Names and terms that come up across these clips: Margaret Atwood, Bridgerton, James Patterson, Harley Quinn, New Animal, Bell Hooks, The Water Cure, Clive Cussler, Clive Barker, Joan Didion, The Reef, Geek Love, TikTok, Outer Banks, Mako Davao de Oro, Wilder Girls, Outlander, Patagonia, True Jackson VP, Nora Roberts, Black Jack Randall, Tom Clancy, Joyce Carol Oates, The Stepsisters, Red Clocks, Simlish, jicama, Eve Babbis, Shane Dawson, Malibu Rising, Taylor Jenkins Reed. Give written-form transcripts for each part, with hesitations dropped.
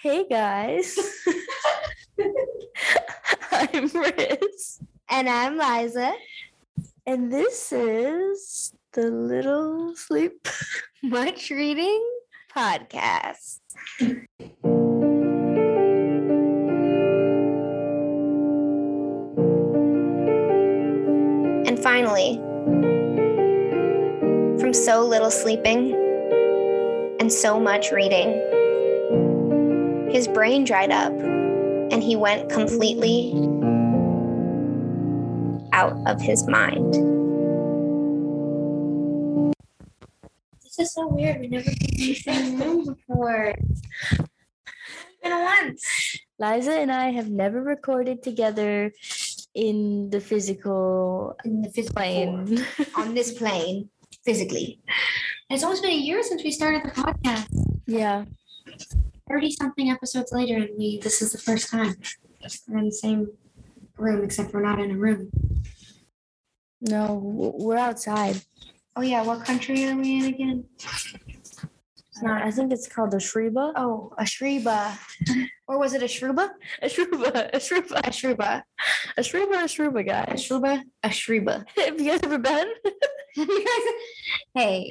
Hey guys, I'm Riz. And I'm Liza. And this is the Little Sleep Much Reading Podcast. And finally, from so little sleeping and so much reading, his brain dried up, and he went completely out of his mind. This is so weird. We never did these things before. Been once. Liza and I have never recorded together in the physical plane. On this plane, physically. It's almost been a year since we started the podcast. Yeah. 30-something episodes later, and this is the first time we're in the same room, except we're not in a room. No, we're outside. Oh, yeah. What country are we in again? It's not. I think it's called Ashruba. Oh, Ashruba. Or was it Ashruba? Ashruba, guys. Ashruba. Have you guys ever been? Hey.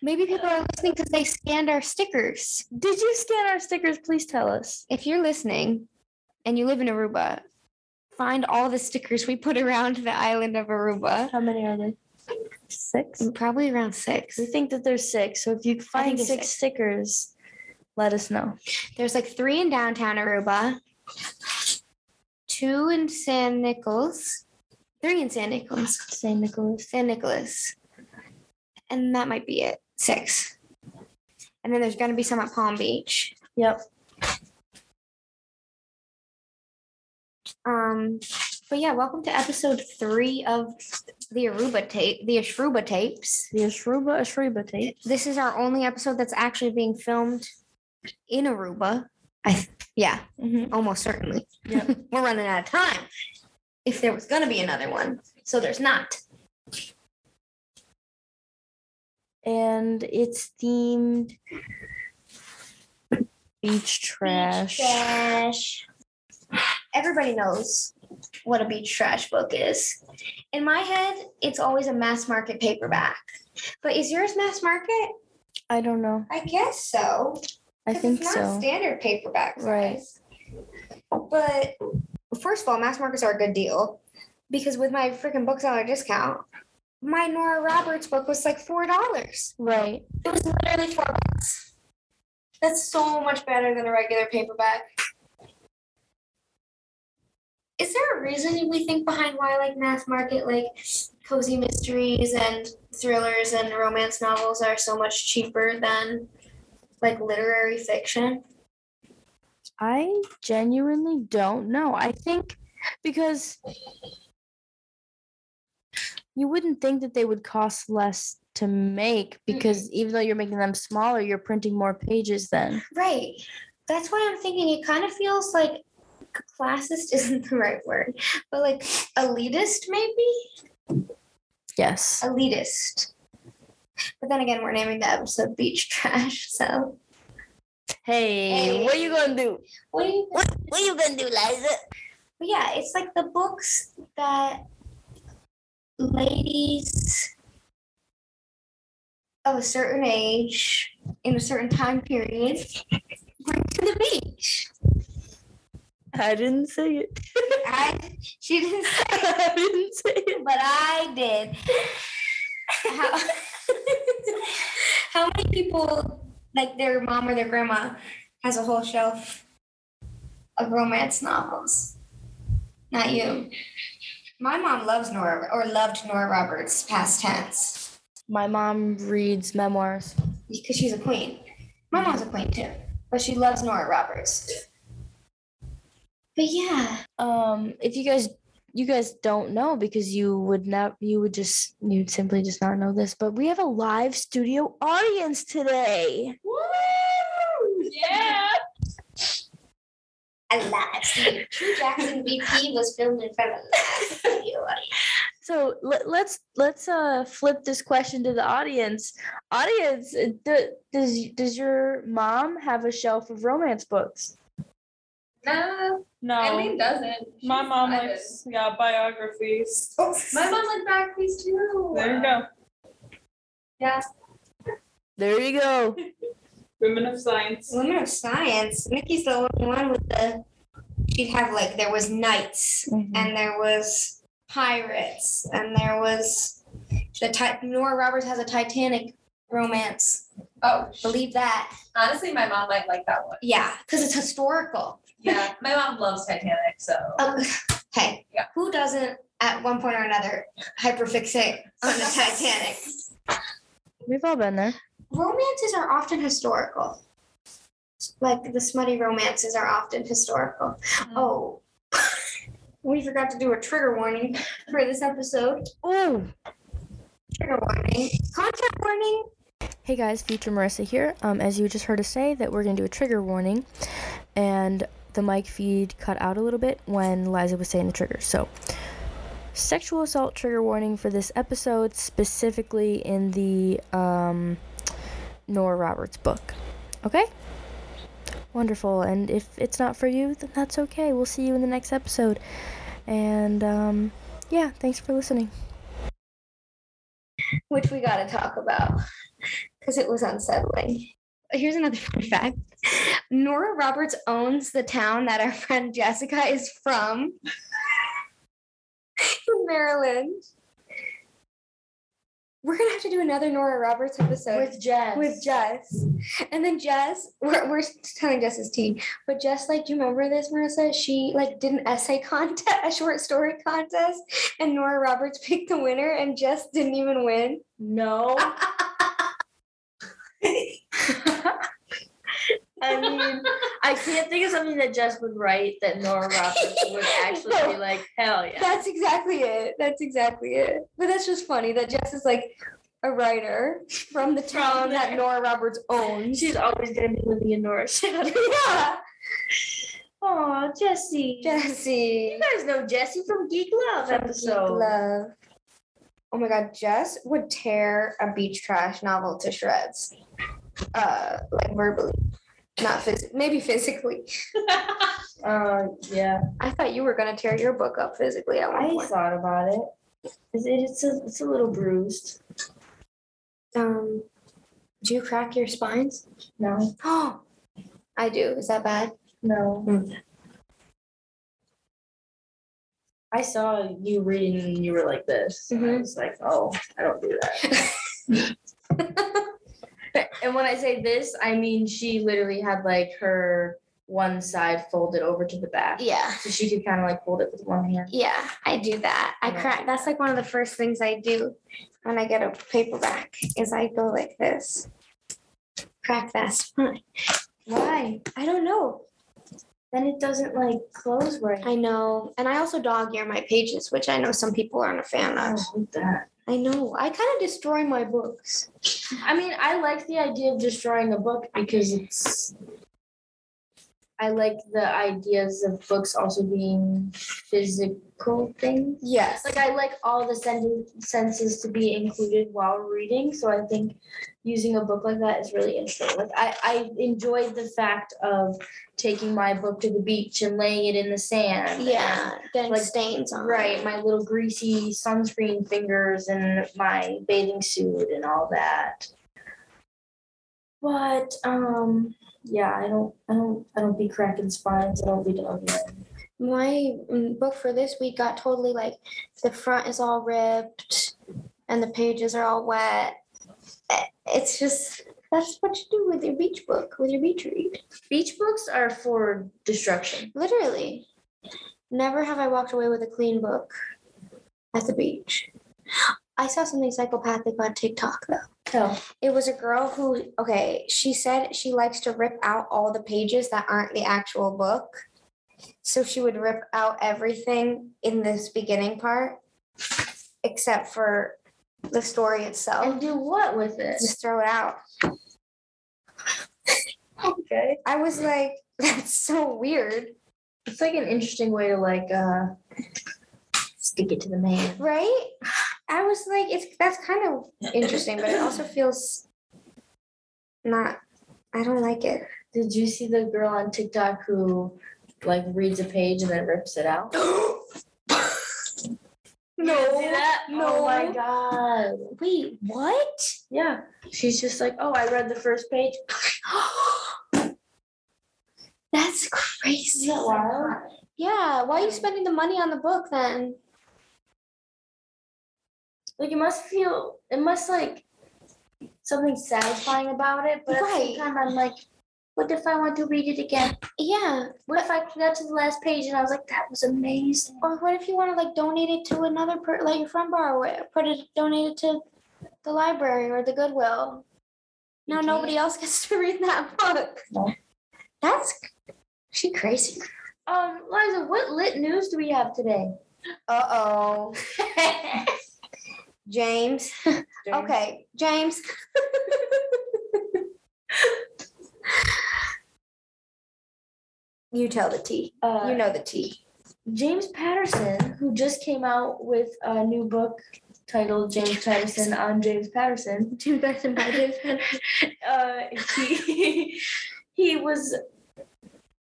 Maybe people are listening because they scanned our stickers. Did you scan our stickers? Please tell us. If you're listening and you live in Aruba, find all the stickers we put around the island of Aruba. How many are there? 6? Probably around 6. We think that there's 6. So if you find 6 stickers, let us know. There's 3 in downtown Aruba, 2 in San Nicolas, 3 in San Nicolas. San Nicolas. And that might be it. 6. And then there's going to be some at Palm Beach. Yep. But yeah, welcome to episode 3 of the Ashruba tapes. This is our only episode that's actually being filmed in Aruba. Almost certainly. Yep. We're running out of time. If there was going to be another one, so there's not. And it's themed beach trash. Everybody knows what a beach trash book is. In my head, it's always a mass market paperback. But is yours mass market? I don't know. I guess so. I think it's not standard paperback size. Right. But first of all, mass markets are a good deal because with my freaking bookseller discount, my Nora Roberts book was $4. Right. It was literally $4. That's so much better than a regular paperback. Is there a reason we think behind why mass market cozy mysteries and thrillers and romance novels are so much cheaper than literary fiction? I genuinely don't know. I think because you wouldn't think that they would cost less to make because even though you're making them smaller, you're printing more pages then. Right. That's why I'm thinking it kind of feels like classist isn't the right word, but elitist maybe? Yes. Elitist. But then again, we're naming the episode Beach Trash, so. Hey. What are you going to do? What are you going to do, Liza? But yeah, it's the books that ladies of a certain age in a certain time period bring to the beach. I didn't say it. She didn't say it. I didn't say it. But I did. How many people, their mom or their grandma, has a whole shelf of romance novels? Not you. My mom loved Nora Roberts, past tense. My mom reads memoirs. Because she's a queen. My mom's a queen too, but she loves Nora Roberts. But yeah. If you guys don't know because you'd simply just not know this, but we have a live studio audience today. Woo! Yeah. True Jackson VP was filmed in front of a live studio audience. So let's flip this question to the audience. Audience, does your mom have a shelf of romance books? No. Eileen doesn't. My mom likes biographies. My mom likes biographies too. There you go. Yeah. There you go. Women of Science. Women of Science. Nikki's the only one with the. She'd have there was knights, mm-hmm. and there was pirates, and there was Nora Roberts has a Titanic romance. Oh, believe that. Honestly, my mom might like that one. Yeah, because it's historical. Yeah, my mom loves Titanic, so. Hey, yeah. Who doesn't at one point or another hyperfixate on the Titanic? We've all been there. Romances are often historical. The smutty romances are often historical. Mm. Oh, we forgot to do a trigger warning for this episode. Oh, trigger warning. Content warning. Hey guys, Future Marissa here. As you just heard us say that we're going to do a trigger warning, and the mic feed cut out a little bit when Liza was saying the trigger. So, sexual assault trigger warning for this episode, specifically in the Nora Roberts book. Okay? Wonderful. And if it's not for you, then that's okay. We'll see you in the next episode. And thanks for listening. Which we gotta talk about because it was unsettling. Here's another fun fact. Nora Roberts owns the town that our friend Jessica is from in Maryland. We're going to have to do another Nora Roberts episode. With Jess. And then Jess, we're telling Jess's tea, but Jess, do you remember this, Marissa? She, did an essay contest, a short story contest, and Nora Roberts picked the winner, and Jess didn't even win. No. I mean, I can't think of something that Jess would write that Nora Roberts would actually be hell yeah. That's exactly it. But that's just funny that Jess is a writer from the town that Nora Roberts owns. She's always going to be living in Nora's shadow. Yeah. Aw, Jessie. You guys know Jessie from Geek Love episode. Geek Love. Oh my God, Jess would tear a beach trash novel to shreds. Verbally. Not physically, maybe physically. Yeah. I thought you were going to tear your book up physically at one point. I thought about it. It's a little bruised. Do you crack your spines? No. Oh, I do. Is that bad? No. Mm. I saw you reading and you were like this. Mm-hmm. I was I don't do that. And when I say this, I mean she literally had her one side folded over to the back. Yeah. So she could kind of fold it with one hand. Yeah, I do that. I crack. That's one of the first things I do when I get a paperback is I go like this. Crack that spine. Why? I don't know. Then it doesn't close right. I know. And I also dog ear my pages, which I know some people aren't a fan of. I hate that. I know. I kind of destroy my books. I mean, I like the idea of destroying a book because I like the ideas of books also being physical things. Yes. I like all the senses to be included while reading, so I think using a book like that is really interesting. I enjoyed the fact of taking my book to the beach and laying it in the sand. Yeah, and, getting stains on. Right, my little greasy sunscreen fingers and my bathing suit and all that. But yeah, I don't be cracking spines. I don't be doing that. My book for this week got totally the front is all ripped and the pages are all wet. It's just that's what you do with your beach book, with your beach read. Beach books are for destruction. Literally. Never have I walked away with a clean book at the beach. I saw something psychopathic on TikTok though. Oh. It was a girl who, she said she likes to rip out all the pages that aren't the actual book. So she would rip out everything in this beginning part except for the story itself. And do what with it? Just throw it out. Okay. I was that's so weird. It's an interesting way to stick it to the man. Right? I was like, that's kind of interesting, but it also feels not, I don't like it. Did you see the girl on TikTok who like reads a page and then rips it out? No. See that? No. Oh my God. Wait, what? Yeah. She's just like, oh, I read the first page. That's crazy. Yeah, wow. Yeah. Why are you spending the money on the book then? Like, it must something satisfying about it, but right. At the same time, I'm like, what if I want to read it again? Yeah. What if I got to the last page and I was like, that was amazing? Or what if you want to like donate it to another, like your friend borrow it, donate it to the library or the Goodwill? Now nobody else gets to read that book. No. She crazy. Liza, what lit news do we have today? Uh-oh. James. Okay, James. You tell the tea. You know the tea. James Patterson, who just came out with a new book titled James Patterson on James Patterson. James Patterson by James Patterson. He was...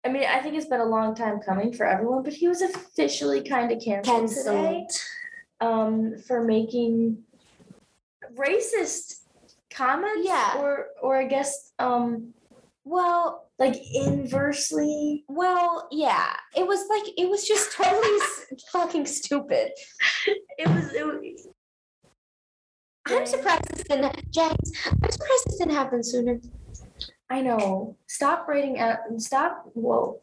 I mean, I think it's been a long time coming for everyone, but he was officially kind of canceled today. For making racist comments, yeah. or I guess, inversely. Well, yeah, it was just totally fucking stupid. It was. I'm surprised this didn't happen sooner. I know. Stop writing out. Stop. Whoa.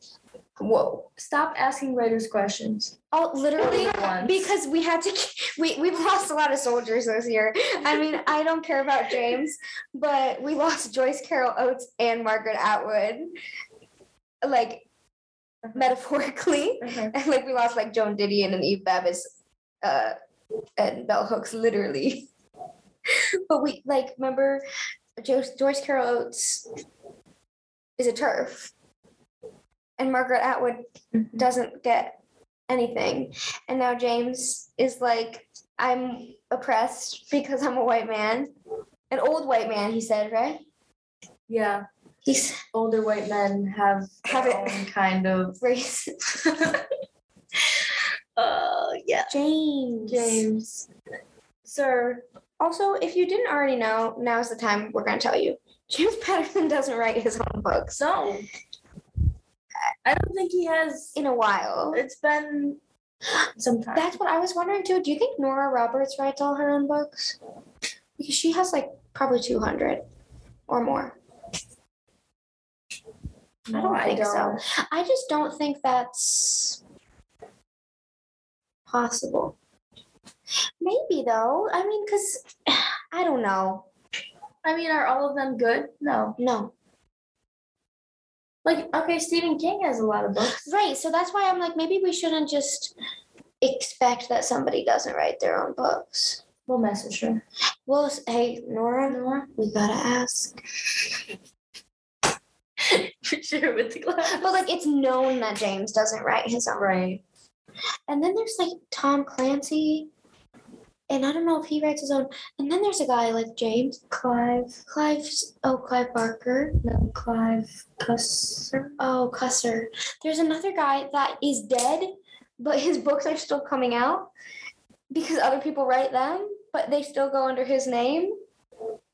Stop asking writers questions. Oh, literally, because we had to, we've lost a lot of soldiers this year. I mean, I don't care about James, but we lost Joyce Carol Oates and Margaret Atwood, like, metaphorically. Uh-huh. And, like, we lost, like, Joan Didion and Eve Babbis and Bell Hooks, literally. But we, like, remember, Joyce Carol Oates is a TERF. And Margaret Atwood doesn't get anything. And now James is like, I'm oppressed because I'm a white man. An old white man, he said, right? Yeah. He's older white men have their own kind of race. Yeah. James. Sir. Also, if you didn't already know, now's the time we're going to tell you. James Patterson doesn't write his own books. So... I don't think he has in a while. It's been some time. That's what I was wondering too. Do you think Nora Roberts writes all her own books? Because she has like probably 200 or more. No, I don't think so. I just don't think that's possible. Maybe though. I mean, because I don't know. I mean, are all of them good? No. Like, okay, Stephen King has a lot of books. Right, so that's why I'm like, maybe we shouldn't just expect that somebody doesn't write their own books. We'll message her. Well, hey, Nora, we gotta ask. For sure, with the glass. But, like, it's known that James doesn't write his own. Right. And then there's, like, Tom Clancy, and I don't know if he writes his own. And then there's a guy like James. Clive Barker. No, Clive Cussler. Oh, Cussler. There's another guy that is dead, but his books are still coming out because other people write them, but they still go under his name.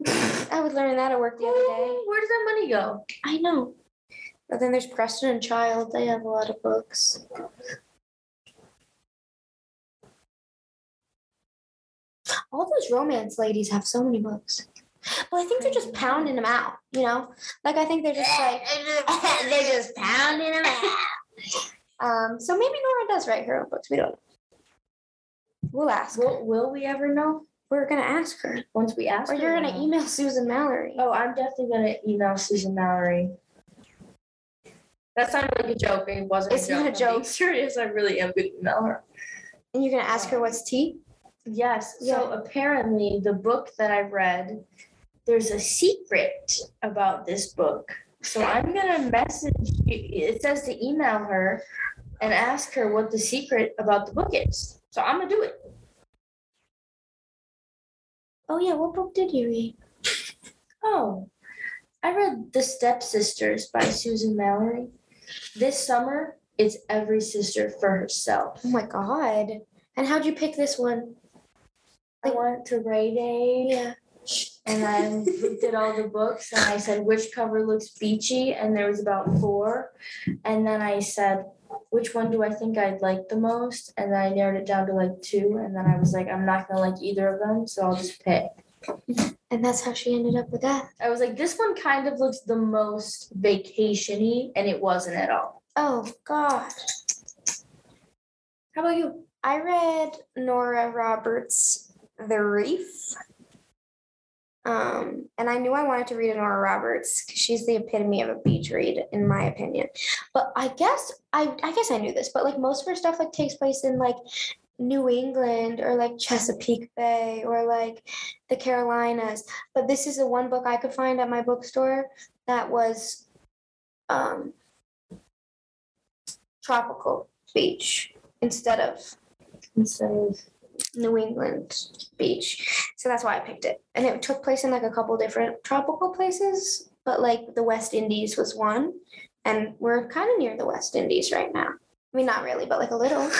I was learning that at work the other day. Where does that money go? I know. But then there's Preston and Child. They have a lot of books. All those romance ladies have so many books. Well, I think they're just pounding them out, you know? Like, I think they're just like... they're just pounding them out. So maybe Nora does write her own books. We don't know. We'll ask her. Will we ever know? We're going to ask her. Once we ask her. Or you're going to email Susan Mallery. Oh, I'm definitely going to email Susan Mallery. That sounded like a joke. It wasn't a joke. It's not a joke. I'm serious. I really am going to email her. And you're going to ask her what's tea? Yes. Yeah. So apparently the book that I read, there's a secret about this book. So I'm going to message you. It says to email her and ask her what the secret about the book is. So I'm going to do it. Oh, yeah. What book did you read? Oh, I read The Stepsisters by Susan Mallery. This summer, it's every sister for herself. Oh, my God. And how'd you pick this one? I went to Rite Aid. Yeah. And I looked at all the books and I said, which cover looks beachy? And there was about four. And then I said, which one do I think I'd like the most? And then I narrowed it down to like two. And then I was like, I'm not going to like either of them. So I'll just pick. And that's how she ended up with that. I was like, this one kind of looks the most vacation-y. And it wasn't at all. Oh, God. How about you? I read Nora Roberts' The Reef. And I knew I wanted to read Nora Roberts because she's the epitome of a beach read, in my opinion. But I guess I guess I knew this, but like most of her stuff like takes place in like New England or like Chesapeake Bay or like the Carolinas. But this is the one book I could find at my bookstore that was tropical beach instead of New England beach. So that's why I picked it. And it took place in like a couple different tropical places, but like the West Indies was one. And we're kind of near the West Indies right now. I mean, not really, but like a little.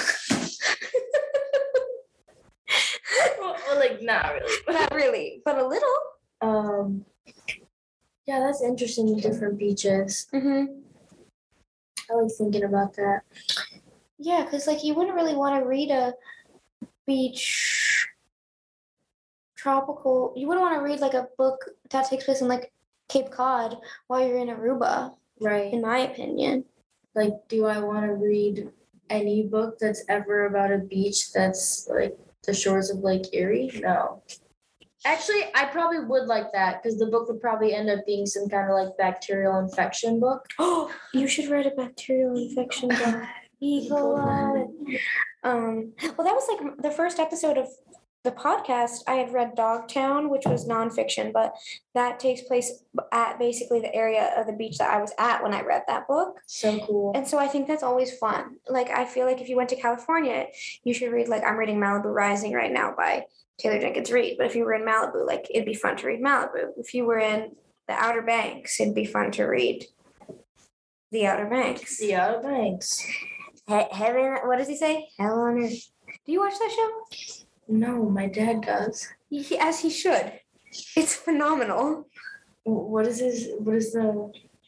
well, like not really. Not really, but a little. Yeah, that's interesting, the different beaches. Mm-hmm. I like thinking about that. Yeah, because like you wouldn't really want to read a beach tropical, you wouldn't want to read like a book that takes place in like Cape Cod while you're in Aruba, right? In my opinion, like, do I want to read any book that's ever about a beach that's like the shores of Lake Erie? No, actually, I probably would like that because the book would probably end up being some kind of like bacterial infection book. Oh, you should write a bacterial infection book. Eagle. Well, that was like the first episode of the podcast. I had read Dogtown, which was nonfiction, but that takes place at basically the area of the beach that I was at when I read that book. So cool. And so I think that's always fun. Like, I feel like if you went to California, you should read, like, I'm reading Malibu Rising right now by Taylor Jenkins Reed. But if you were in Malibu, like, it'd be fun to read Malibu. If you were in the Outer Banks, it'd be fun to read The Outer Banks. The Outer Banks. Heaven, what does he say? Hell on earth. Do you watch that show? No, my dad does. He, as he should. It's phenomenal. What is the...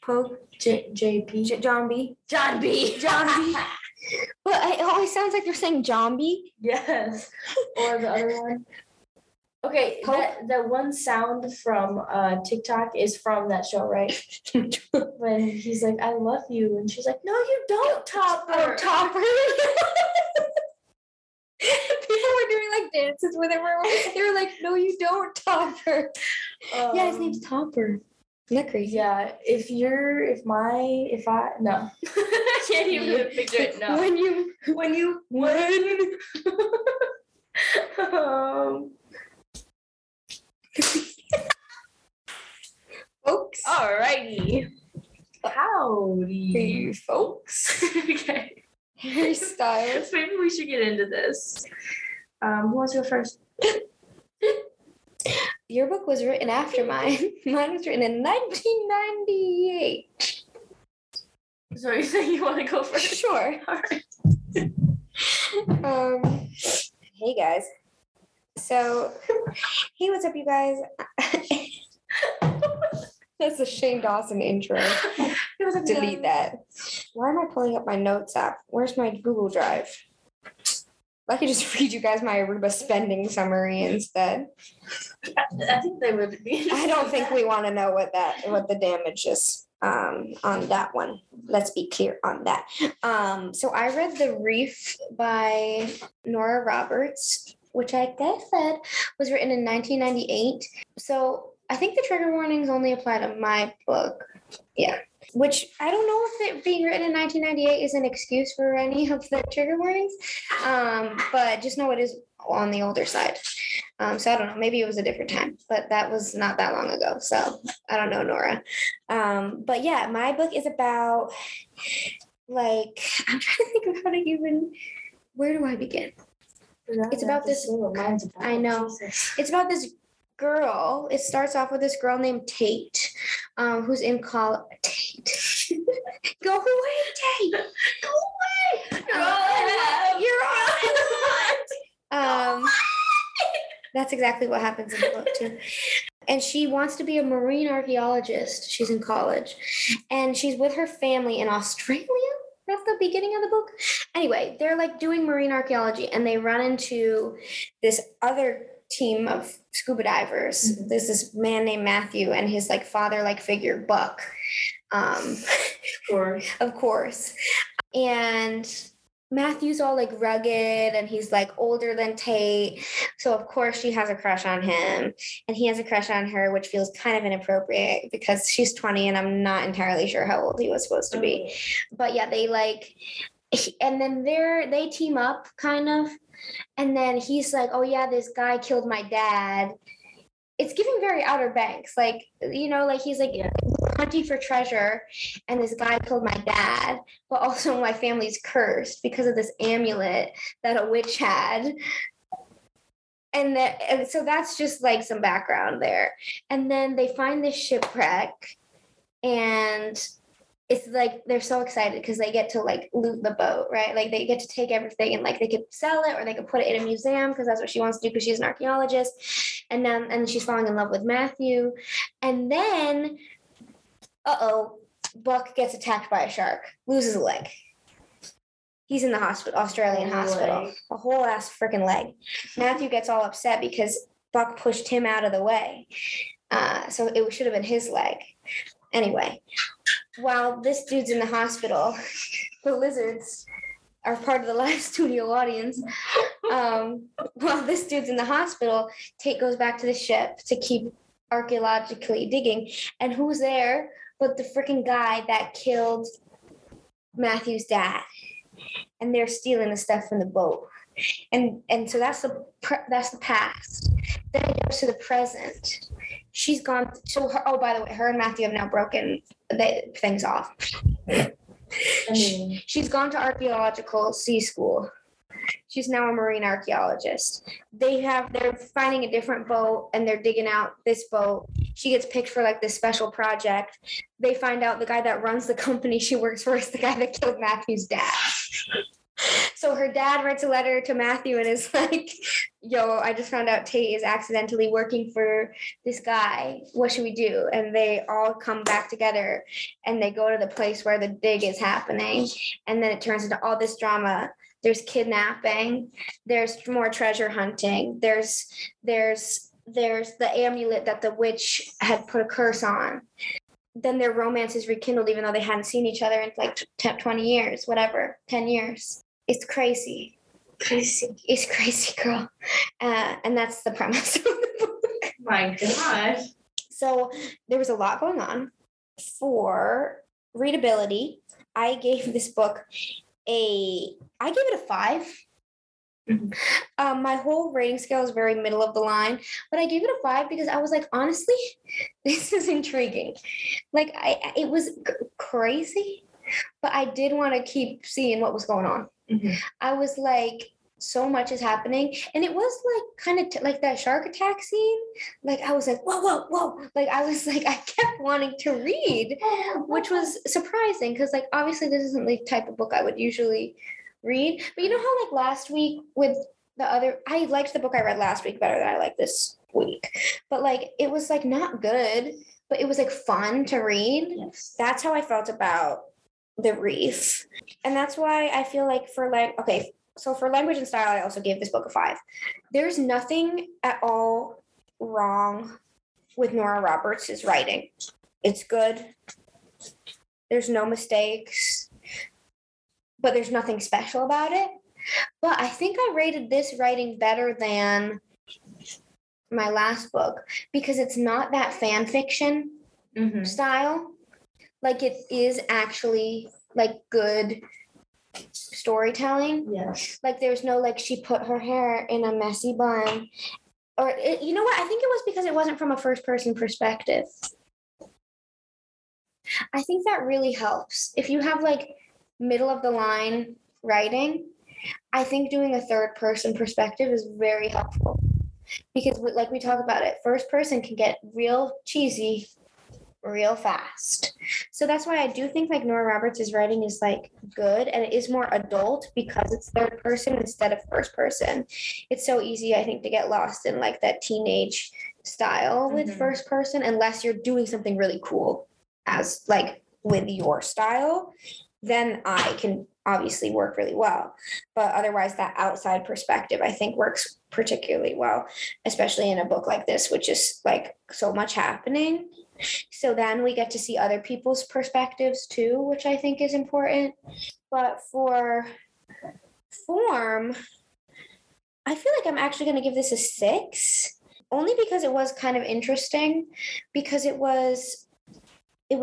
Pope? JP? John B. Well, it always sounds like you're saying Jombie. Yes. Or the other one. Okay, that one sound from TikTok is from that show, right? When he's like, I love you. And she's like, no, you don't, Topper. Oh, Topper. People were doing, like, dances with him. They were like, no, you don't, Topper. Yeah, his name's Topper. Isn't that crazy? Yeah, no. I can't even picture it, no. When. Folks. Alrighty. Howdy, hey, folks. Okay. Harry Styles. Maybe we should get into this. Who wants to go first? Your book was written after mine. Mine was written in 1998. So you think you want to go first? Sure. Alright. Hey guys. So, hey, what's up, you guys? That's a Shane Dawson intro. Delete that. Why am I pulling up my notes app? Where's my Google Drive? I could just read you guys my Aruba spending summary instead. I think they would be. I don't think we want to know what the damage is on that one. Let's be clear on that. So I read The Reef by Nora Roberts, which I guess said was written in 1998. So I think the trigger warnings only apply to my book. Yeah. Which I don't know if it being written in 1998 is an excuse for any of the trigger warnings. But just know it is on the older side. So I don't know. Maybe it was a different time. But that was not that long ago. So I don't know, Nora. But yeah, my book is about, like, I'm trying to think of how to even, where do I begin? It's about this. I know. It's about this girl. It starts off with this girl named Tate, who's in college. Tate, go away, Tate. Go away. You're all I want. That's exactly what happens in the book too. And she wants to be a marine archaeologist. She's in college, and she's with her family in Australia. That's the beginning of the book. Anyway, they're like doing marine archaeology, and they run into this other team of scuba divers. Mm-hmm. There's this man named Matthew and his like father-like figure Buck, of course, and Matthew's all like rugged and he's like older than Tate. So of course she has a crush on him and he has a crush on her, which feels kind of inappropriate because she's 20 and I'm not entirely sure how old he was supposed to be. But yeah, they like, and then they team up kind of. And then he's like, oh yeah, this guy killed my dad. It's giving very Outer Banks. Like, you know, like he's like hunting for treasure and this guy killed my dad, but also my family's cursed because of this amulet that a witch had. And so that's just like some background there. And then they find this shipwreck and it's like they're so excited because they get to like loot the boat, right? Like they get to take everything and like they could sell it or they could put it in a museum because that's what she wants to do because she's an archaeologist. And then she's falling in love with Matthew. And then, Buck gets attacked by a shark, loses a leg. He's in the hospital, Australian hospital, a whole ass freaking leg. Matthew gets all upset because Buck pushed him out of the way. So it should have been his leg. Anyway, while this dude's in the hospital, the lizards are part of the live studio audience. While this dude's in the hospital, Tate goes back to the ship to keep archaeologically digging. And who's there but the freaking guy that killed Matthew's dad? And they're stealing the stuff from the boat. And so that's the past. Then it goes to the present. She's gone. So by the way, her and Matthew have now broken things off. She's gone to archaeological sea school. She's now a marine archaeologist. They're finding a different boat and they're digging out this boat. She gets picked for like this special project. They find out the guy that runs the company she works for is the guy that killed Matthew's dad. So her dad writes a letter to Matthew and is like, yo, I just found out Tate is accidentally working for this guy. What should we do? And they all come back together and they go to the place where the dig is happening. And then it turns into all this drama. There's kidnapping. There's more treasure hunting. There's the amulet that the witch had put a curse on. Then their romance is rekindled, even though they hadn't seen each other in like 10 years. It's crazy. It's crazy, girl. And that's the premise of the book. My gosh. So there was a lot going on. For readability, I gave this book a 5. Mm-hmm. My whole rating scale is very middle of the line, but I gave it a 5 because I was like, honestly, this is intriguing. Like it was crazy, but I did want to keep seeing what was going on. Mm-hmm. I was like, so much is happening. And it was like kind of like that shark attack scene. Like I was like, whoa. Like I was like, I kept wanting to read, which was surprising because like, obviously this isn't the type of book I would usually read. But you know how like last week with the other, I liked the book I read last week better than I like this week. But like, it was like not good, but it was like fun to read. Yes. That's how I felt about The Reef. And that's why I feel like for language and style, I also gave this book a 5. There's nothing at all wrong with Nora Roberts' writing. It's good. There's no mistakes, but there's nothing special about it. But I think I rated this writing better than my last book because it's not that fan fiction style. Like it is actually like good storytelling. Yes. Like there's no like she put her hair in a messy bun or you know what? I think it was because it wasn't from a first person perspective. I think that really helps. If you have like middle of the line writing, I think doing a third person perspective is very helpful because like we talk about it, first person can get real cheesy real fast. So that's why I do think like Nora Roberts' writing is like good and it is more adult because it's third person instead of first person. It's so easy, I think, to get lost in like that teenage style with first person unless you're doing something really cool as like with your style, then I can obviously work really well. But otherwise that outside perspective I think works particularly well, especially in a book like this, which is like so much happening. So then we get to see other people's perspectives too, which I think is important. But for form, I feel like I'm actually going to give this a 6, only because it was kind of interesting, because it was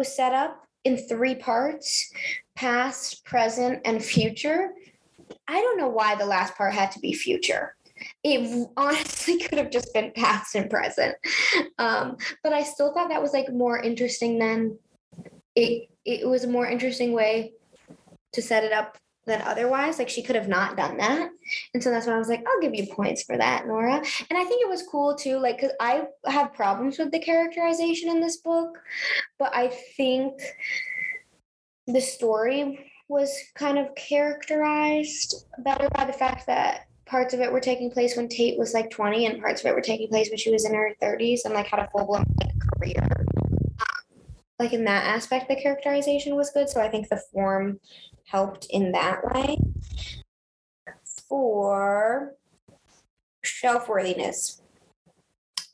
set up in 3 parts, past, present, and future. I don't know why the last part had to be future. It honestly could have just been past and present. But I still thought that was like more interesting than it was a more interesting way to set it up than otherwise. Like she could have not done that. And so that's when I was like, I'll give you points for that, Nora. And I think it was cool too, like, cause I have problems with the characterization in this book, but I think the story was kind of characterized better by the fact that parts of it were taking place when Tate was like 20 and parts of it were taking place when she was in her 30s and like had a full-blown like career. Like in that aspect, the characterization was good. So I think the form helped in that way. For shelf-worthiness,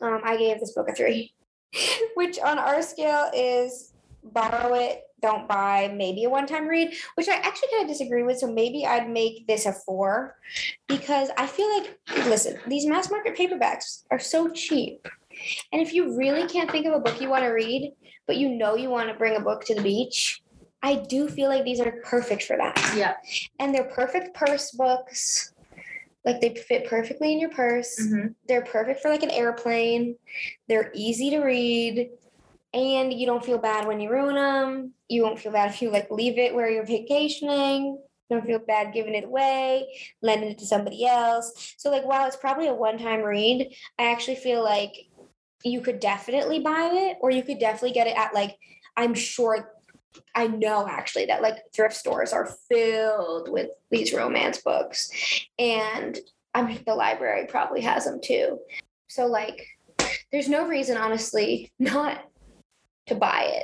I gave this book a 3, which on our scale is borrow it, don't buy, maybe a one-time read, which I actually kind of disagree with. So maybe I'd make this a 4 because I feel like, listen, these mass market paperbacks are so cheap. And if you really can't think of a book you want to read, but you know you want to bring a book to the beach, I do feel like these are perfect for that. Yeah. And they're perfect purse books. Like they fit perfectly in your purse. Mm-hmm. They're perfect for like an airplane. They're easy to read. And you don't feel bad when you ruin them. You won't feel bad if you like leave it where you're vacationing. Don't feel bad giving it away, lending it to somebody else. So like, while it's probably a one-time read, I actually feel like you could definitely buy it, or you could definitely get it at like, I'm sure, I know actually that like thrift stores are filled with these romance books. And I mean, the library probably has them too. So like, there's no reason, honestly, not to buy it.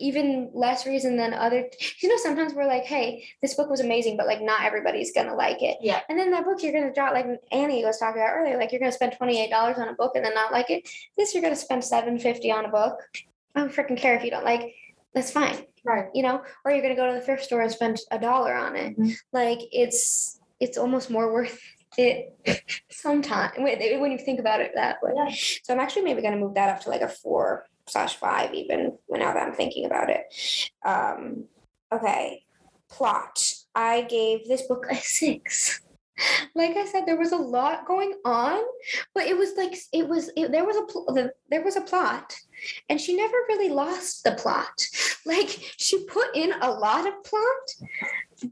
Even less reason than other, you know, sometimes we're like, hey, this book was amazing, but like not everybody's gonna like it. Yeah. And then that book you're gonna drop, like Annie was talking about earlier, like you're gonna spend $28 on a book and then not like it. This you're gonna spend $7.50 on a book. I don't freaking care if you don't like it. That's fine. Right. You know, or you're gonna go to the thrift store and spend $1 on it. Mm-hmm. Like it's almost more worth it sometimes when you think about it that way. Yeah. So I'm actually maybe going to move that up to like a 4/5 even now that I'm thinking about it. Okay. Plot. I gave this book a 6. Like I said, there was a lot going on, but there was a plot, and she never really lost the plot. Like she put in a lot of plot,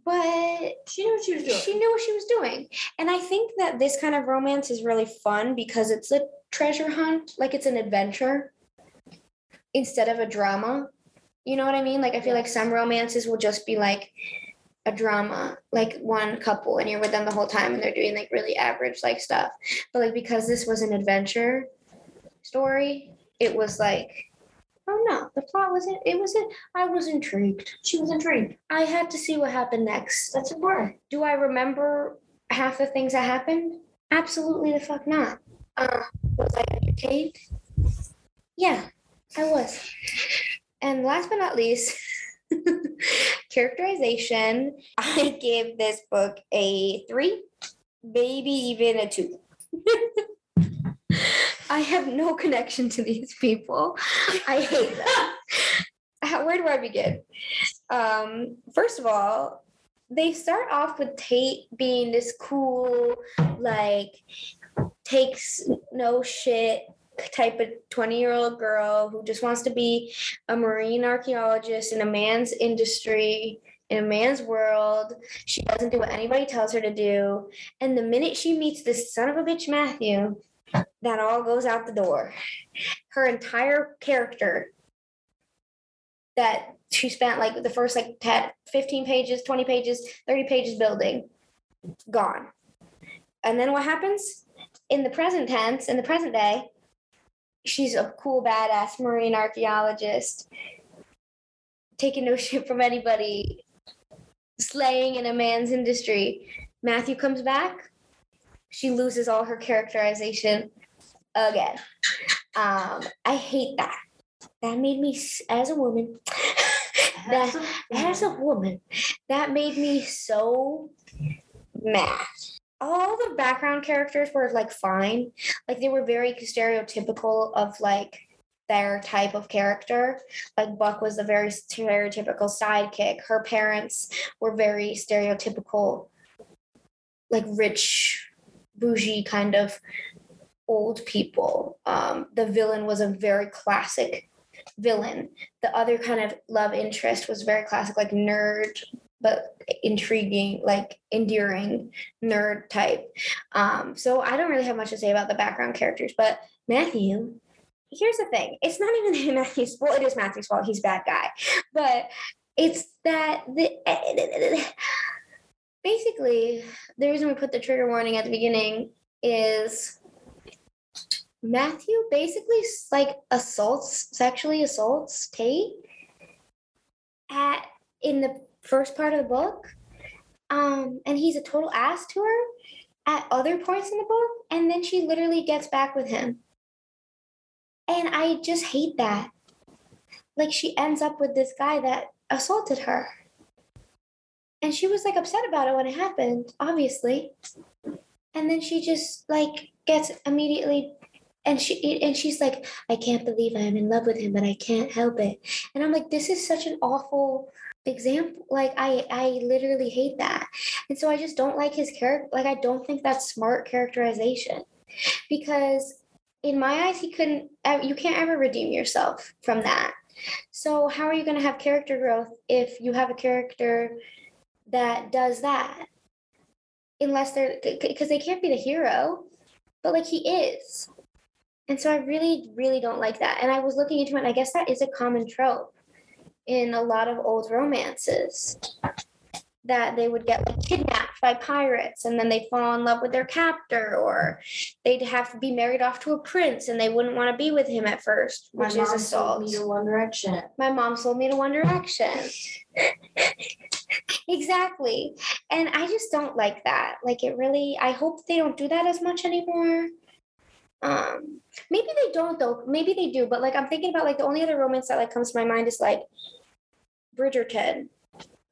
but she knew what she was doing. And I think that this kind of romance is really fun because it's a treasure hunt. Like it's an adventure instead of a drama. You know what I mean? Like I feel like some romances will just be like a drama, like one couple and you're with them the whole time and they're doing like really average like stuff. But like because this was an adventure story, it was like, oh no, the plot wasn't, I was intrigued. She was intrigued. I had to see what happened next. That's important. Do I remember half the things that happened? Absolutely the fuck not. Was I entertained? Yeah, I was. And last but not least, characterization. I gave this book a 3, maybe even a 2. I have no connection to these people. I hate them. Where do I begin? First of all, they start off with Tate being this cool, like, takes no shit type of 20-year-old girl who just wants to be a marine archaeologist in a man's industry in a man's world. She doesn't do what anybody tells her to do. And the minute she meets this son of a bitch, Matthew, that all goes out the door. Her entire character that she spent like the first 15 pages, 20 pages, 30 pages building, gone. And then what happens? In the present tense, in the present day, she's a cool, badass marine archaeologist, taking no shit from anybody, slaying in a man's industry. Matthew comes back. She loses all her characterization again. I hate that. That made me, as a woman, that made me so mad. All the background characters were fine. They were very stereotypical of their type of character. Buck was a very stereotypical sidekick. Her parents were very stereotypical, rich, bougie kind of old people. The villain was a very classic villain. The other kind of love interest was very classic, nerd, but intriguing, endearing nerd type. So I don't really have much to say about the background characters, but Matthew, here's the thing. It's not even Matthew's fault. It is Matthew's fault. He's a bad guy. But it's that basically the reason we put the trigger warning at the beginning is Matthew basically sexually assaults Tate in the first part of the book, and he's a total ass to her at other points in the book, and then she literally gets back with him. And I just hate that. She ends up with this guy that assaulted her. And she was upset about it when it happened, obviously. And then she just gets immediately, and she's like, I can't believe I'm in love with him, but I can't help it. And I'm like, this is such an awful example. I literally hate that. And so I just don't like his character. I don't think that's smart characterization, because in my eyes, you can't ever redeem yourself from that. So how are you going to have character growth if you have a character that does that? Unless because they can't be the hero, but he is. And so I really, really don't like that. And I was looking into it, and I guess that is a common trope in a lot of old romances, that they would get kidnapped by pirates, and then they'd fall in love with their captor, or they'd have to be married off to a prince, and they wouldn't want to be with him at first, which is assault. My mom sold me to One Direction. Exactly. And I just don't like that. I hope they don't do that as much anymore. Maybe they don't, though. Maybe they do, but I'm thinking about the only other romance that comes to my mind is Bridgerton,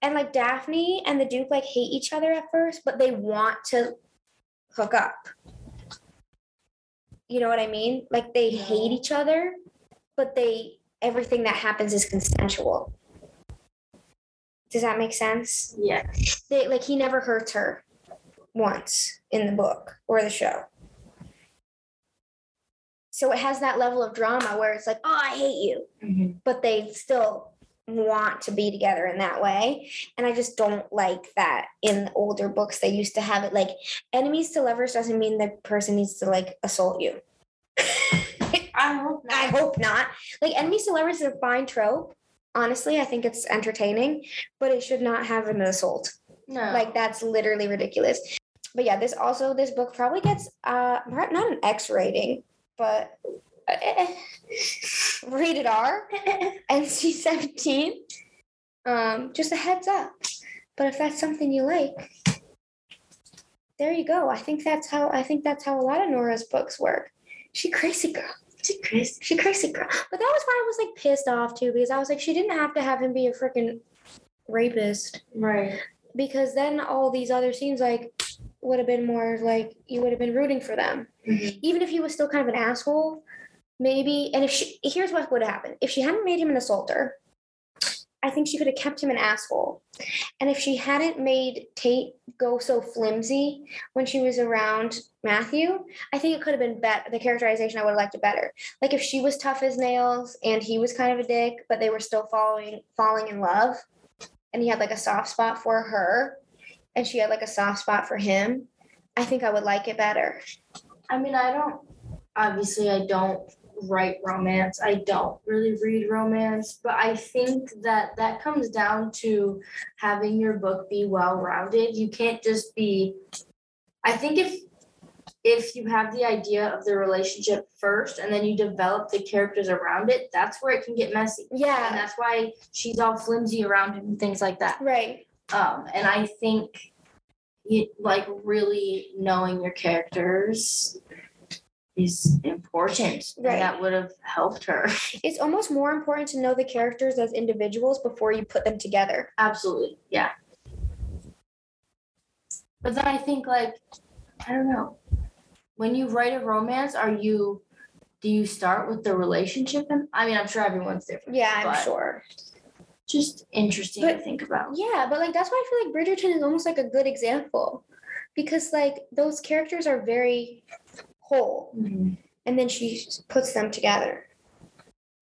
and Daphne and the Duke hate each other at first, but they want to hook up. You know what I mean? They hate each other, but everything that happens is consensual. Does that make sense? Yeah. He never hurts her once in the book or the show. So it has that level of drama where it's oh, I hate you. Mm-hmm. But they still want to be together in that way. And I just don't like that in older books. They used to have it enemies to lovers doesn't mean the person needs to assault you. I hope not. Enemies to lovers is a fine trope. Honestly, I think it's entertaining, but it should not have an assault. No. That's literally ridiculous. But yeah, this book probably gets not an X rating, but rated R, NC-17. Just a heads up. But if that's something you like, there you go. I think that's how a lot of Nora's books work. She's a crazy girl. But that was why I was pissed off too, because I was she didn't have to have him be a freaking rapist, right? Because then all these other scenes would have been more you would have been rooting for them. Mm-hmm. Even if he was still kind of an asshole, maybe. And here's what would happen. If she hadn't made him an assaulter, I think she could have kept him an asshole. And if she hadn't made Tate go so flimsy when she was around Matthew, I think it could have been better. The characterization, I would have liked it better. If she was tough as nails and he was kind of a dick, but they were still falling in love and he had like a soft spot for her and she had like a soft spot for him, I think I would like it better. I mean, I don't write romance. I don't really read romance, but I think that comes down to having your book be well-rounded. You can't just be, I think if you have the idea of the relationship first and then you develop the characters around it, that's where it can get messy. Yeah. And that's why she's all flimsy around him and things like that. Right. And I think you like really knowing your characters is important. Right. And that would have helped her. It's almost more important to know the characters as individuals before you put them together. Absolutely. Yeah. But then I think like, I don't know. When you write a romance, do you start with the relationship? I mean, I'm sure everyone's different. Yeah, I'm sure. Just interesting to think about. Yeah, but like that's why I feel like Bridgerton is almost like a good example, because like those characters are very whole, mm-hmm. and then she puts them together.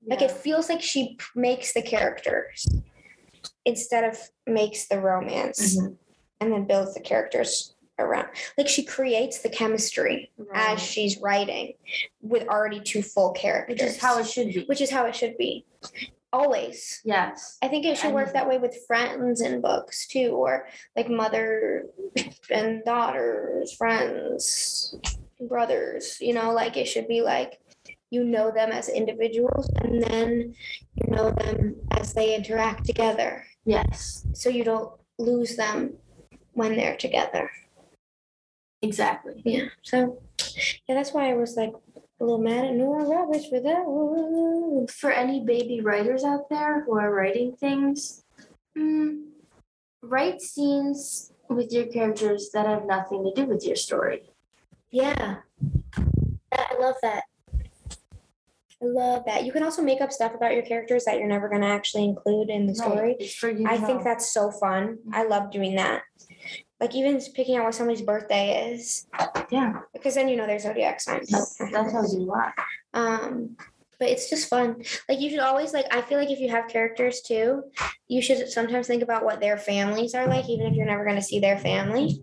Yeah. Like it feels like she makes the characters instead of makes the romance, mm-hmm. and then builds the characters around. Like she creates the chemistry right. as she's writing with already two full characters. Which is how it should be. Always. Yes. I think it should work that way with friends in books too, or like mother and daughters, friends, brothers, you know, like it should be like you know them as individuals and then you know them as they interact together. Yes. So you don't lose them when they're together. Exactly. Yeah. So, yeah, that's why I was like a little mad at Nora Roberts for that one. For any baby writers out there who are writing things, write scenes with your characters that have nothing to do with your story. Yeah. I love that. I love that. You can also make up stuff about your characters that you're never going to actually include in the story. I think that's so fun. I love doing that. Like even picking out what somebody's birthday is. Yeah. Because then you know their zodiac signs. That tells you a lot. But it's just fun. Like you should always like, I feel like if you have characters too, you should sometimes think about what their families are like, even if you're never going to see their family.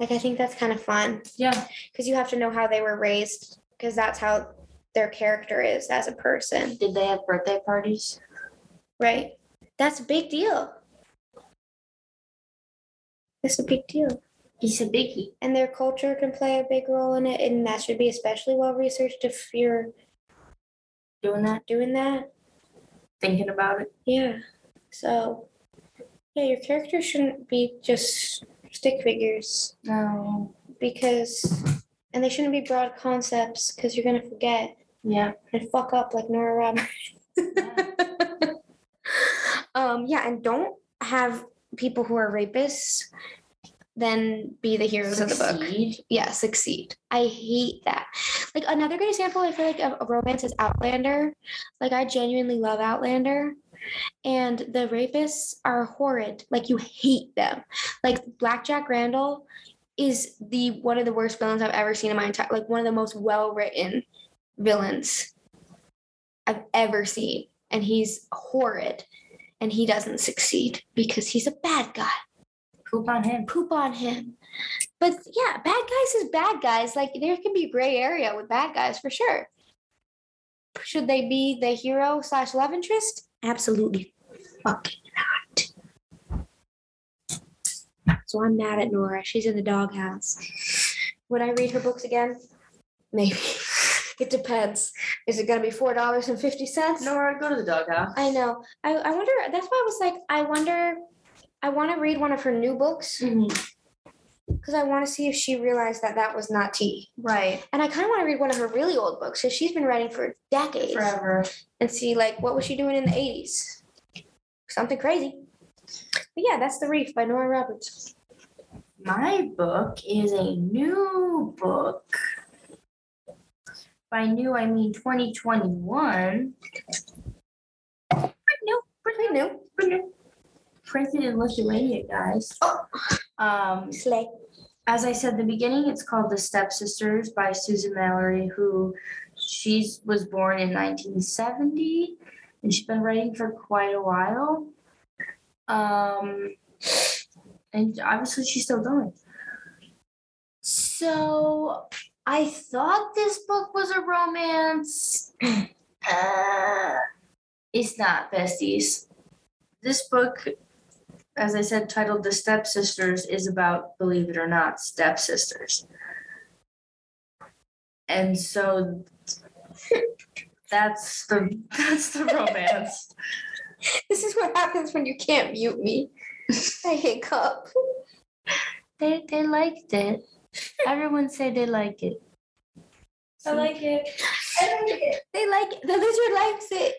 Like I think that's kind of fun. Yeah. Because you have to know how they were raised, because that's how their character is as a person. Did they have birthday parties? Right. That's a big deal. It's a big deal. It's a biggie. And their culture can play a big role in it, and that should be especially well-researched if you're doing that. Thinking about it. Yeah. So, yeah, your characters shouldn't be just stick figures. No. And they shouldn't be broad concepts, because you're going to forget. Yeah. And fuck up like Nora Roberts. Yeah. And don't have people who are rapists then be the heroes of the book. Yeah, succeed. I hate that. Like another good example I feel like of a romance is Outlander. Like I genuinely love Outlander, and the rapists are horrid. Like you hate them. Like Black Jack Randall is one of the worst villains I've ever seen in my entire, like one of the most well-written villains I've ever seen. And he's horrid. And he doesn't succeed because he's a bad guy. Poop on him. But yeah, bad guys is bad guys. Like there can be gray area with bad guys for sure. Should they be the hero / love interest? Absolutely fucking not. So I'm mad at Nora. She's in the doghouse. Would I read her books again? Maybe. It depends. Is it going to be $4.50? Nora, go to the doghouse. I know. I wonder, that's why I was like, I want to read one of her new books. Mm-hmm. Because I want to see if she realized that was not tea. Right. And I kind of want to read one of her really old books, because she's been writing for decades. Forever. And see, like, what was she doing in the 80s? Something crazy. But yeah, that's The Reef by Nora Roberts. My book is a new book. By new, I mean 2021. Pretty new. Printed in Lithuania, guys. Oh. Slay. As I said at the beginning, it's called The Stepsisters by Susan Mallery, who was born in 1970, and she's been writing for quite a while. And obviously she's still going. So I thought this book was a romance. It's not, besties. This book, as I said, titled The Stepsisters, is about, believe it or not, stepsisters. And so that's the romance. This is what happens when you can't mute me. I hiccup. They liked it. Everyone say they like it. I like it. I like it. They like it. The lizard likes it.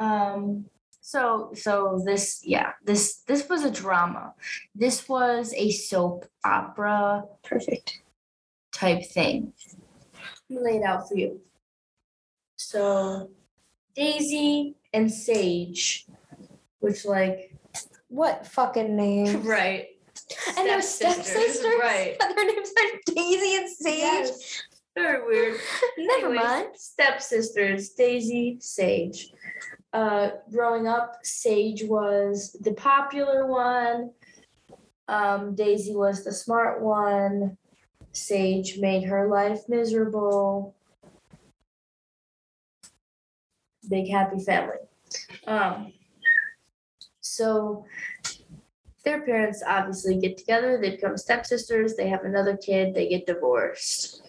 It went, So this, yeah, this was a drama. This was a soap opera. Perfect. Type thing. Laid out for you. So Daisy and Sage, which, like, what fucking names? Right. And their stepsisters? Right. Their names are Daisy and Sage. Yes. Very weird. Never mind. Stepsisters, Daisy, Sage. Growing up, Sage was the popular one. Daisy was the smart one. Sage made her life miserable. Big happy family. So their parents obviously get together. They become stepsisters. They have another kid. They get divorced.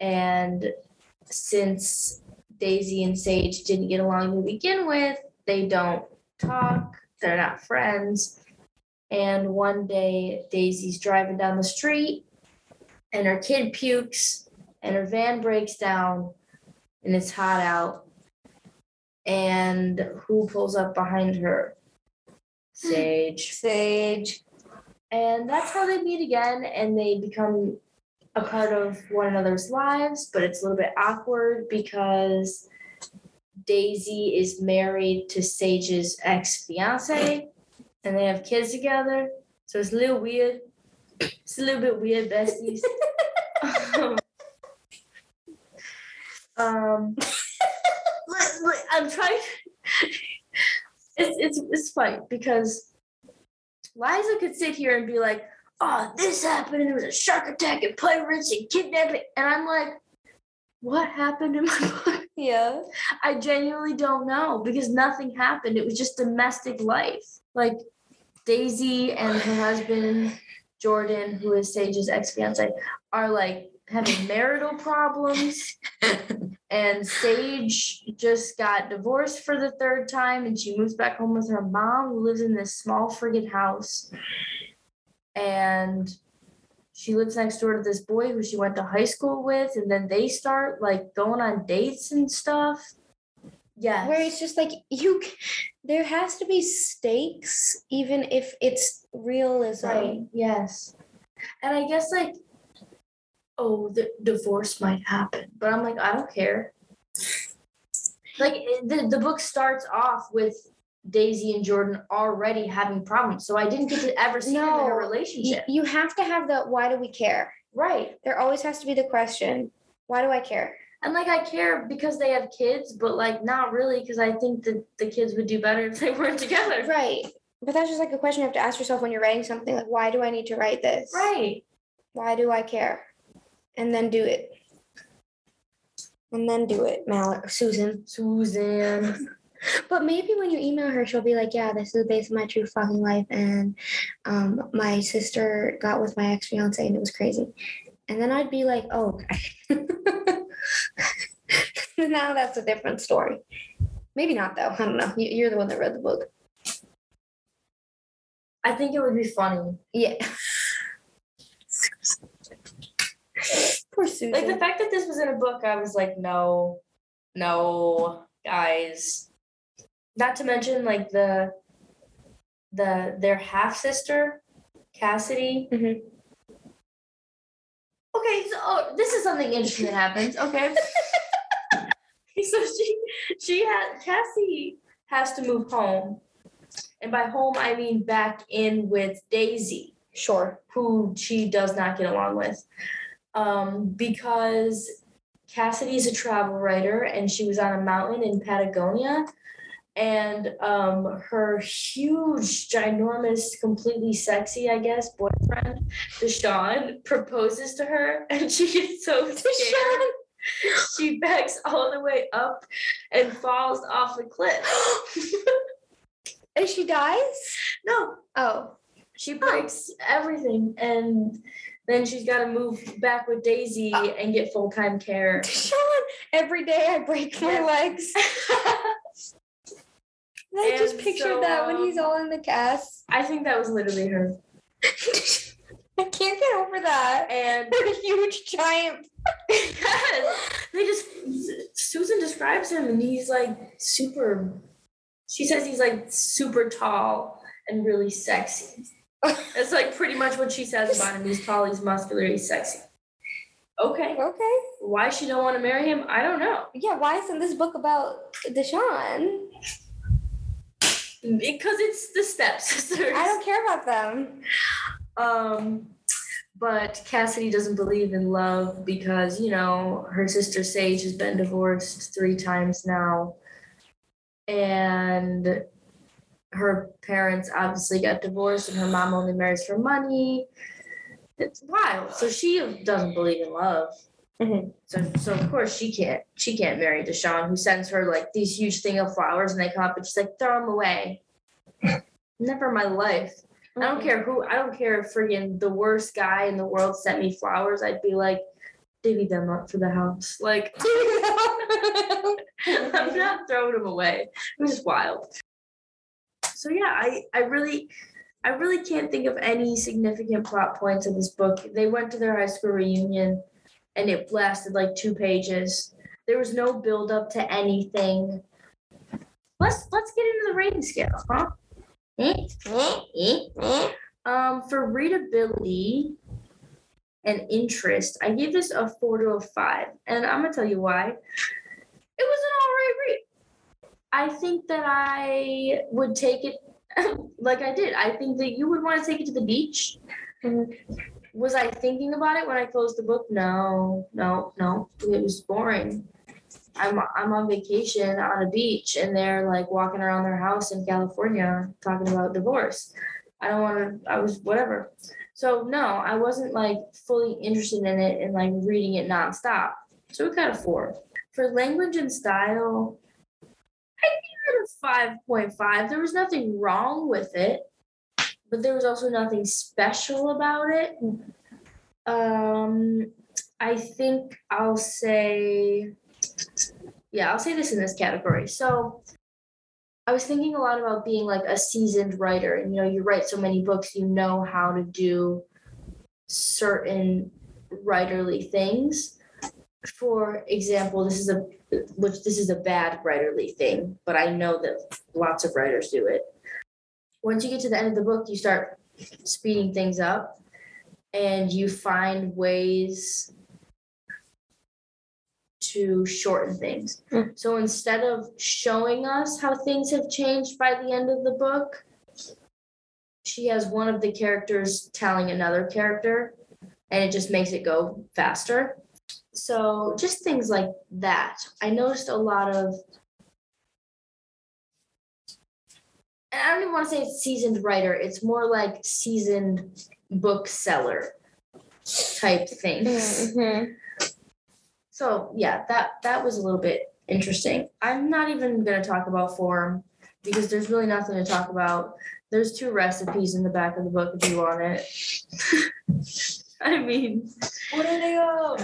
And since Daisy and Sage didn't get along to begin with, they don't talk. They're not friends. And one day, Daisy's driving down the street, and her kid pukes, and her van breaks down, and it's hot out. And who pulls up behind her? Sage. And that's how they meet again, and they become a part of one another's lives, but it's a little bit awkward because Daisy is married to Sage's ex-fiance, and they have kids together, so it's a little weird. It's a little bit weird, besties. I'm trying to... It's funny because Liza could sit here and be like, oh, this happened and there was a shark attack and pirates and kidnapping. And I'm like, what happened in my book? Yeah. I genuinely don't know because nothing happened. It was just domestic life. Like Daisy and her husband, Jordan, who is Sage's ex-fiance, are like having marital problems. And Sage just got divorced for the third time, and she moves back home with her mom, who lives in this small friggin' house. And she lives next door to this boy who she went to high school with, and then they start, like, going on dates and stuff. Yeah. Where it's just like, there has to be stakes, even if it's realism. Right, yes. And I guess, like, oh, the divorce might happen. But I'm like, I don't care. Like, the book starts off with Daisy and Jordan already having problems. So I didn't get to ever see them in a relationship. You have to have the why do we care? Right. There always has to be the question, why do I care? And, like, I care because they have kids, but, like, not really because I think that the kids would do better if they weren't together. Right. But that's just, like, a question you have to ask yourself when you're writing something. Like, why do I need to write this? Right. Why do I care? And then do it. And then do it, Susan. But maybe when you email her, she'll be like, yeah, this is based on my true fucking life. And my sister got with my ex-fiance and it was crazy. And then I'd be like, oh, okay. Now that's a different story. Maybe not, though. I don't know. You're the one that read the book. I think it would be funny. Yeah. Poor Susan. Like, the fact that this was in a book, I was like, no, guys. Not to mention, like, their half-sister, Cassidy. Mm-hmm. Okay, so this is something interesting that happens. Okay. So Cassie has to move home. And by home, I mean back in with Daisy. Sure. Who she does not get along with. Because Cassidy's a travel writer and she was on a mountain in Patagonia and her huge, ginormous, completely sexy, I guess, boyfriend, Deshaun, proposes to her, and she gets so scared. She backs all the way up and falls off a cliff. And she dies? No. Oh. She breaks everything, and then she's got to move back with Daisy and get full-time care. Deshaun, every day I break my legs. I just pictured that when he's all in the cast. I think that was literally her. I can't get over that. And what a huge, giant... Yes. Susan describes him, and he's like super... She says he's like super tall and really sexy. That's like pretty much what she says about him. He's tall, he's muscular, he's sexy. Okay. Why she don't want to marry him, I don't know. Yeah, why isn't this book about Deshaun? Because it's the stepsisters. I don't care about them. But Cassidy doesn't believe in love because, you know, her sister Sage has been divorced 3 times now. And her parents obviously got divorced, and her mom only marries for money. It's wild. So she doesn't believe in love. Mm-hmm. So of course she can't marry Deshaun, who sends her like these huge thing of flowers, and they come up and she's like, throw them away. Never in my life. Mm-hmm. I don't care if friggin' the worst guy in the world sent me flowers. I'd be like, divvy them up for the house. Like, I'm not throwing them away. It was wild. So yeah, I really can't think of any significant plot points in this book. They went to their high school reunion, and it lasted like 2 pages. There was no build up to anything. Let's get into the rating scale, huh? For readability and interest, I gave this a 4 to a 5, and I'm gonna tell you why. It was an all right read. I think that I would take it like I did. I think that you would want to take it to the beach. Was I thinking about it when I closed the book? No. It was boring. I'm on vacation on a beach, and they're like walking around their house in California talking about divorce. whatever. So no, I wasn't like fully interested in it and like reading it nonstop. So it got a 4. For language and style, I gave it a 5.5. There was nothing wrong with it, but there was also nothing special about it. I think I'll say this in this category. So I was thinking a lot about being like a seasoned writer, and, you know, you write so many books, you know how to do certain writerly things. For example, this is a bad writerly thing, but I know that lots of writers do it. Once you get to the end of the book, you start speeding things up, and you find ways to shorten things. So instead of showing us how things have changed by the end of the book, she has one of the characters telling another character, and it just makes it go faster. So just things like that. I noticed a lot of, and I don't even want to say it's seasoned writer, it's more like seasoned bookseller type things. Mm-hmm. So yeah, that was a little bit interesting. I'm not even going to talk about form because there's really nothing to talk about. There's 2 recipes in the back of the book if you want it. I mean, what are they all?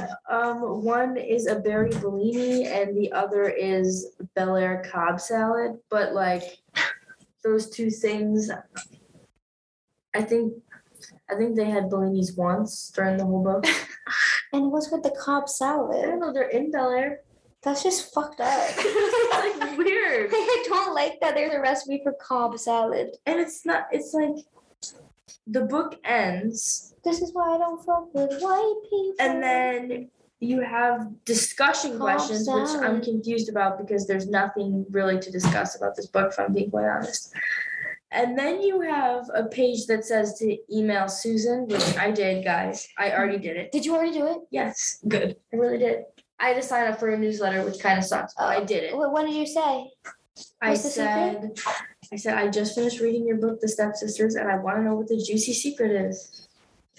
One is a berry bellini, and the other is Bel Air Cobb salad. But like those 2 things, I think they had bellinis once during the whole book. And what's with the Cobb salad? I don't know, they're in Bel Air. That's just fucked up. It's like weird. I don't like that there's a recipe for Cobb salad. And it's not, it's like the book ends. This is why I don't fuck with white people. And then you have discussion Cobb questions, salad. Which I'm confused about because there's nothing really to discuss about this book, if I'm being quite honest. And then you have a page that says to email Susan, which I did, guys. I already did it. Did you already do it? Yes. Good. I really did. I had to sign up for a newsletter, which kind of sucks, but I did it. What did you say? I said, I just finished reading your book, The Stepsisters, and I want to know what the juicy secret is.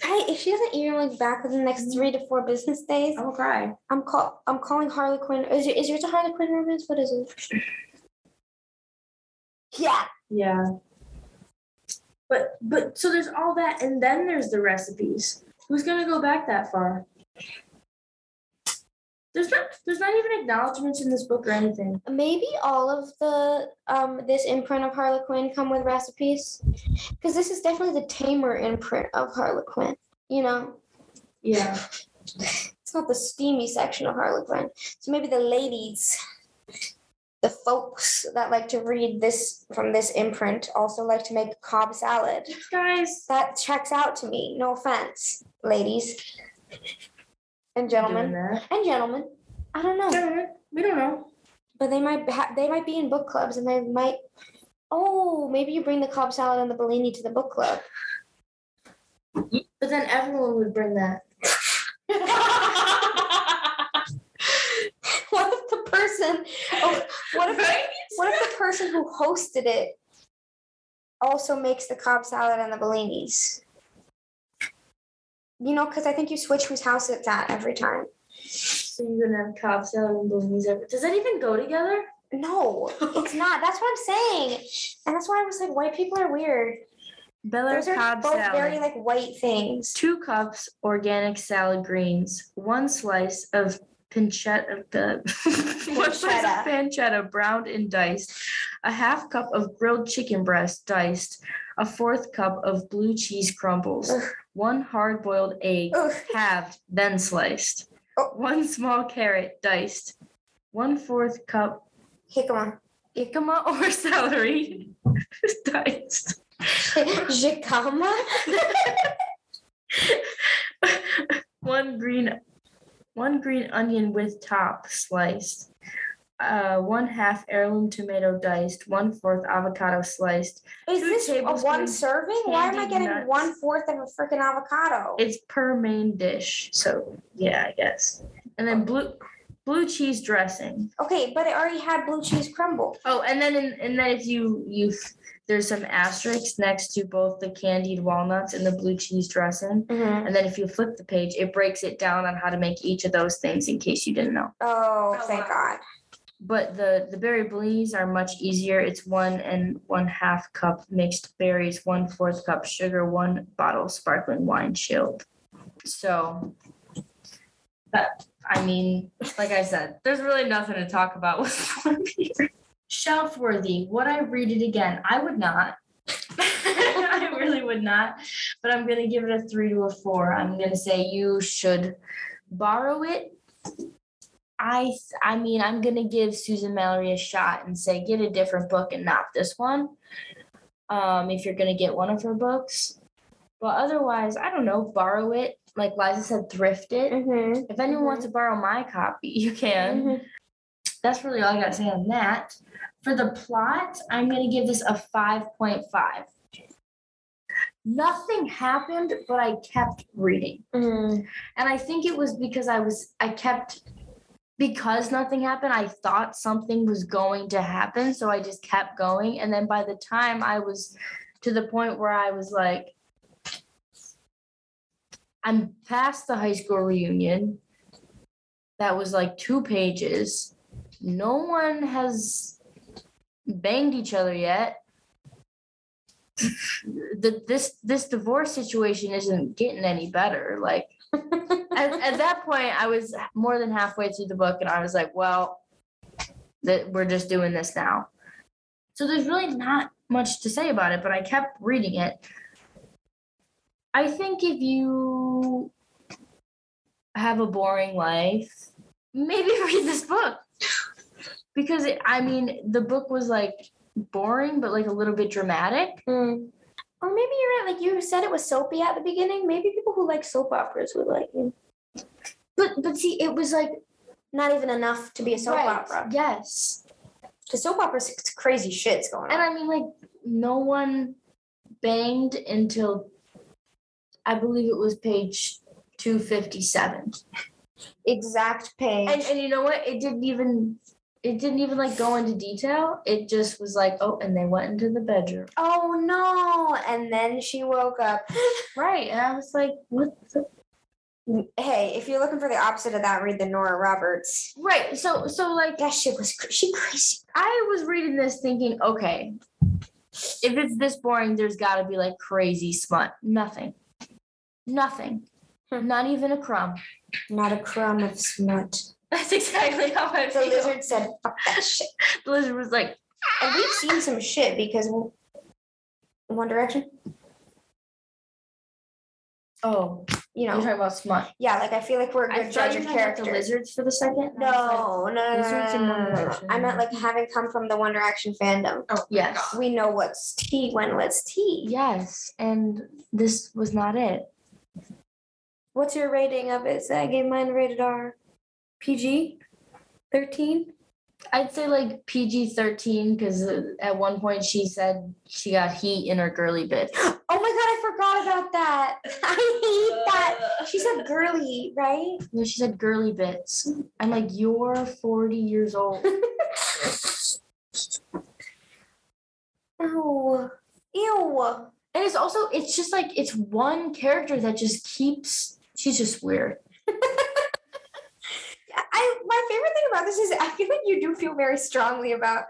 If she doesn't email me back within the next 3 to 4 business days, I'll cry. I'm calling Harley Quinn. Is yours a Harley Quinn romance? What is it? Yeah. Yeah. But so there's all that, and then there's the recipes. Who's gonna go back that far? There's not even acknowledgments in this book or anything. Maybe all of the this imprint of Harlequin come with recipes, because this is definitely the tamer imprint of Harlequin. You know. Yeah. It's not the steamy section of Harlequin. So maybe the ladies, the folks that like to read this from this imprint, also like to make Cobb salad. Guys, that checks out to me. No offense, ladies. And gentlemen, I don't know. Gentlemen, we don't know. But they might they might be in book clubs, and they might. Oh, maybe you bring the Cobb salad and the Bellini to the book club. But then everyone would bring that. What if the person who hosted it also makes the Cobb salad and the Bellinis? You know, because I think you switch whose house it's at every time. So you're going to have Cobb salad and Bellinis every... Does that even go together? No, it's not. That's what I'm saying. And that's why I was like, white people are weird. Those are Cobb both salad. Very, like, white things. 2 cups organic salad greens. 1 slice of pancetta browned and diced. A half cup of grilled chicken breast diced. A 4th cup of blue cheese crumbles. Ugh. 1 hard-boiled egg, ugh, halved, then sliced. Oh. 1 small carrot, diced. 1/4 cup jicama or celery, diced. Jicama? 1 green onion with top, sliced. 1/2 heirloom tomato, diced. 1/4 avocado, sliced. Is this a one serving? Why am I getting nuts? 1/4 of a freaking avocado? It's per main dish, so yeah, I guess. And then blue cheese dressing. Okay, but it already had blue cheese crumble. Oh, and then if you there's some asterisks next to both the candied walnuts and the blue cheese dressing. Mm-hmm. And then if you flip the page, it breaks it down on how to make each of those things in case you didn't know. Oh, thank God. But the berry blinis are much easier. It's 1 1/2 cup mixed berries, 1/4 cup sugar, 1 bottle sparkling wine chilled. So, I mean, like I said, there's really nothing to talk about with one here. Shelf worthy. Would I read it again? I would not. I really would not. But I'm going to give it a 3 to a 4. I'm going to say you should borrow it. I mean, I'm going to give Susan Mallery a shot and say, get a different book and not this one, if you're going to get one of her books. But otherwise, I don't know, borrow it. Like Liza said, thrift it. Mm-hmm. If anyone wants to borrow my copy, you can. Mm-hmm. That's really all I got to say on that. For the plot, I'm going to give this a 5.5. Nothing happened, but I kept reading. Mm. And I think it was because because nothing happened, I thought something was going to happen, so I just kept going. And then by the time I was to the point where I was like, I'm past the high school reunion. That was like 2 pages. No one has banged each other yet. This divorce situation isn't getting any better. Like, at that point, I was more than halfway through the book, and I was like, well, we're just doing this now. So there's really not much to say about it, but I kept reading it. I think if you have a boring life, maybe read this book. Because, the book was, like, boring, but, like, a little bit dramatic. Mm. Or maybe you're right. Like, you said it was soapy at the beginning. Maybe people who like soap operas would like you. But see, it was, like, not even enough to be a soap opera. Yes. Because soap operas, crazy shit's going on. And, no one banged until, I believe it was page 257. Exact page. And you know what? It didn't even... it didn't even like go into detail. It just was like, oh, and they went into the bedroom. Oh no. And then she woke up. Right. And I was like, what the? Hey, if you're looking for the opposite of that, read the Nora Roberts. Right. So like, that shit was crazy. I was reading this thinking, okay, if it's this boring, there's got to be like crazy smut. Nothing. Not even a crumb. Not a crumb of smut. That's exactly how I feel. The lizard said, fuck that shit. The lizard was like, and we've seen some shit because One Direction. Oh, you know. You're talking about smut. Yeah, like I feel like we're a good judge of character. The lizards for the second? No. I meant like having come from the One Direction fandom. Oh, yes. We know what's tea when what's tea. Yes, and this was not it. What's your rating of it? So I gave mine rated R. PG-13? I'd say like PG-13 because at one point she said she got heat in her girly bit. Oh my God, I forgot about that. I hate that. She said girly, right? No, she said girly bits. I'm like, you're 40 years old. Oh, ew. And it's also, it's just like, it's one character that just keeps, she's just weird. My favorite thing about this is I feel like you do feel very strongly about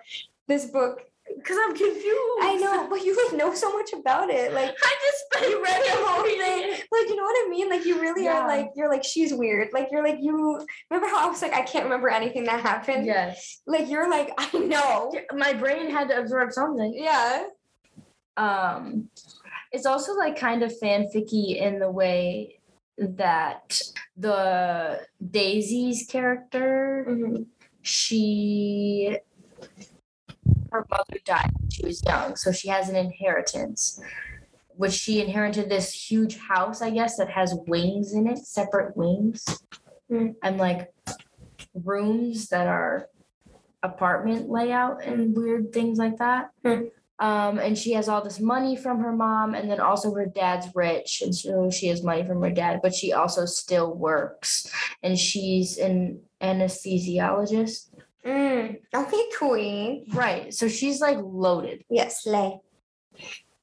this book. Because I'm confused. I know, but you like know so much about it. Like I just you read the whole thing. Like, you know what I mean? Like you really are like, you're like, she's weird. Like you're like, you remember how I was like, I can't remember anything that happened. Yes. Like you're like, I know. My brain had to absorb something. Yeah. It's also like kind of fanficky in the way that the Daisy's character, mm-hmm. Her mother died when she was young, so she has an inheritance, which she inherited this huge house, I guess, that has wings in it, separate wings, mm-hmm. and like rooms that are apartment layout and weird things like that. Mm-hmm. And she has all this money from her mom, and then also her dad's rich, and so she has money from her dad, but she also still works, and she's an anesthesiologist. Okay, queen. Right, so she's like loaded. Yes, lay.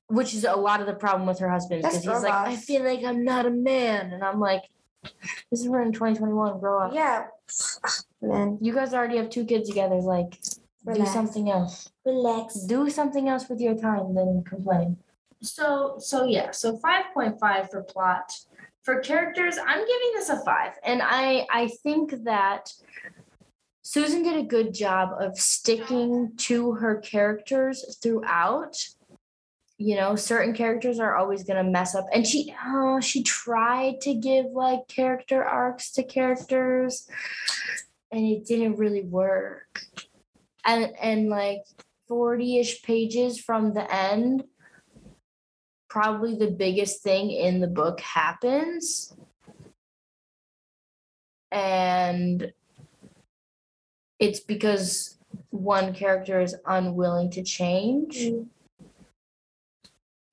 Which is a lot of the problem with her husband, because he's like, I feel like I'm not a man, and I'm like, this is we're in 2021, grow up. Yeah, man. You guys already have two kids together, like... Relax. Do something else. Relax. Do something else with your time than complain. So yeah. So 5.5 for plot. For characters, I'm giving this a 5. And I think that Susan did a good job of sticking to her characters throughout. You know, certain characters are always going to mess up. And she tried to give like character arcs to characters, and it didn't really work. And like 40-ish pages from the end, probably the biggest thing in the book happens. And it's because one character is unwilling to change. Mm-hmm.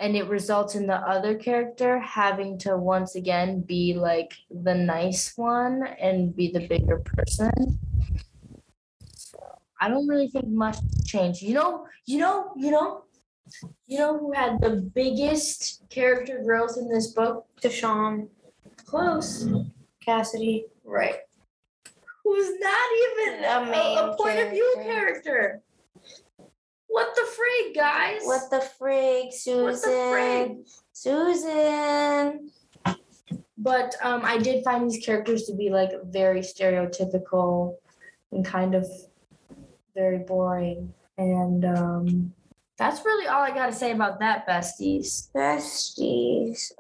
And it results in the other character having to once again be like the nice one and be the bigger person. I don't really think much changed. You know who had the biggest character growth in this book? Deshaun. Close. Cassidy. Right. Who's not even a point of view character. What the frig, guys? What the frig, Susan? What the frig? Susan. But I did find these characters to be like very stereotypical and kind of very boring, and that's really all I gotta say about that, besties. Besties.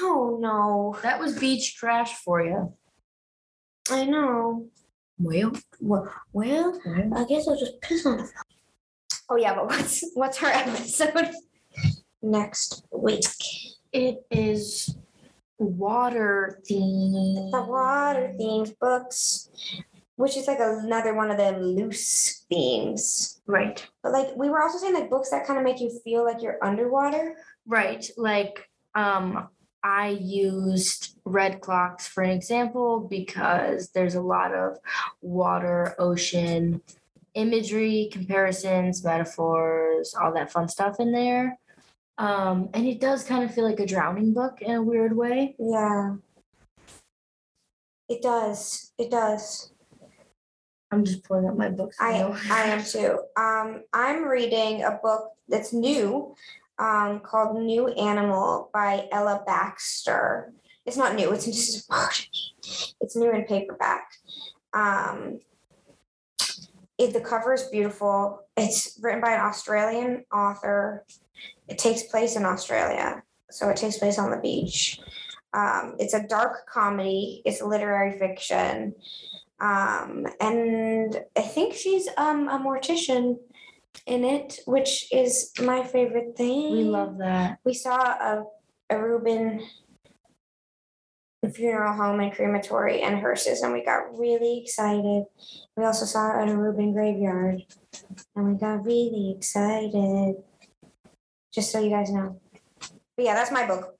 Oh no. That was beach trash for you. I know. Well, I guess I'll just piss on the phone. Oh yeah, but what's our episode next week? It is water themed. The water themed books. Which is like another one of them loose themes. Right. But like we were also saying like books that kind of make you feel like you're underwater. Right. Like I used Red Clocks, for an example, because there's a lot of water, ocean imagery, comparisons, metaphors, all that fun stuff in there. And it does kind of feel like a drowning book in a weird way. Yeah. It does. It does. I'm just pulling up my books. I am too. I'm reading a book that's new called New Animal by Ella Baxter. It's not new. It's just a word. It's new in paperback. The cover is beautiful. It's written by an Australian author. It takes place in Australia, so it takes place on the beach. It's a dark comedy. It's literary fiction. And I think she's a mortician in it, which is my favorite thing. We love that. We saw a Reuben funeral home and crematory and hearses, and we got really excited. We also saw it at a Reuben graveyard, and we got really excited. Just so you guys know. But yeah, that's my book.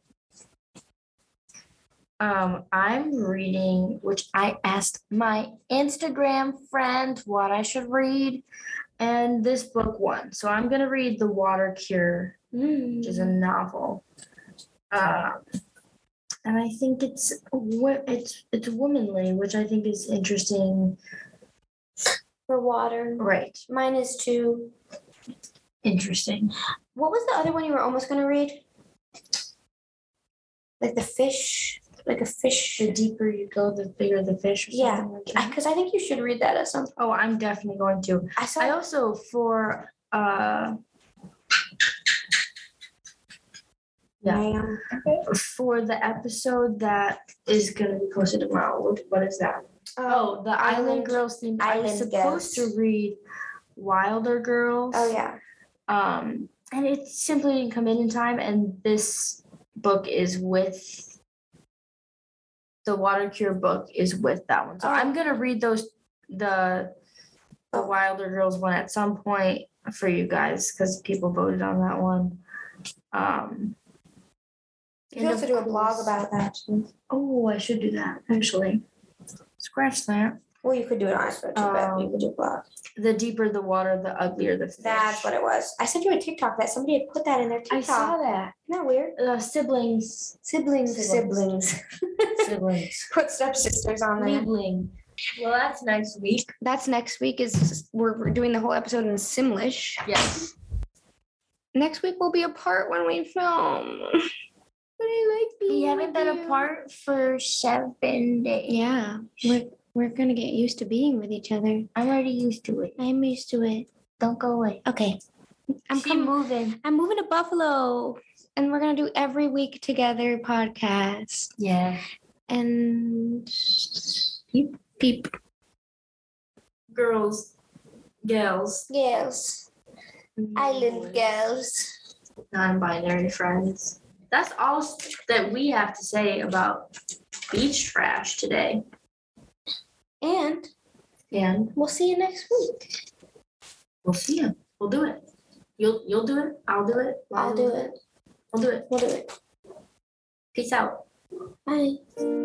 I'm reading, which I asked my Instagram friend what I should read, and this book won. So I'm going to read The Water Cure, which is a novel. And I think it's womanly, which I think is interesting. For water. Right. Mine is too. Interesting. What was the other one you were almost going to read? Like the fish? Like a fish. The deeper you go, the bigger the fish. Or yeah, because like I think you should read that at some point. Oh, I'm definitely going to. I also, for... yeah. Okay. For the episode that is going to be posted tomorrow. What is that? The Island Girls theme. I was supposed to read Wilder Girls. Oh, yeah. And it simply didn't come in time, and this book is with the Water Cure book is with that one. So I'm gonna read those the Wilder Girls one at some point for you guys because people voted on that one. You can also do a blog about that too. Oh, I should do that actually. Scratch that. Well, you could do it on Twitter, but you could do blog. The deeper the water, the uglier the fish. That's what it was. I sent you a TikTok that somebody had put that in their TikTok. I saw that. Isn't that weird? Siblings. Put Stepsisters on there. Sibling. Well, that's next week. Is we're doing the whole episode in Simlish. Yes. Next week will be apart when we film. But I like being. We haven't been apart for 7 days. Yeah. We're going to get used to being with each other. I'm already used to it. I'm used to it. Don't go away. Okay. I'm moving to Buffalo. And we're going to do every week together podcast. Yeah. And peep. Girls. Island girls. Non-binary friends. That's all that we have to say about beach trash today. And we'll see you next week. We'll see you. We'll do it. You'll do it. I'll do it. I'll do it. We'll do it. Peace out. Bye.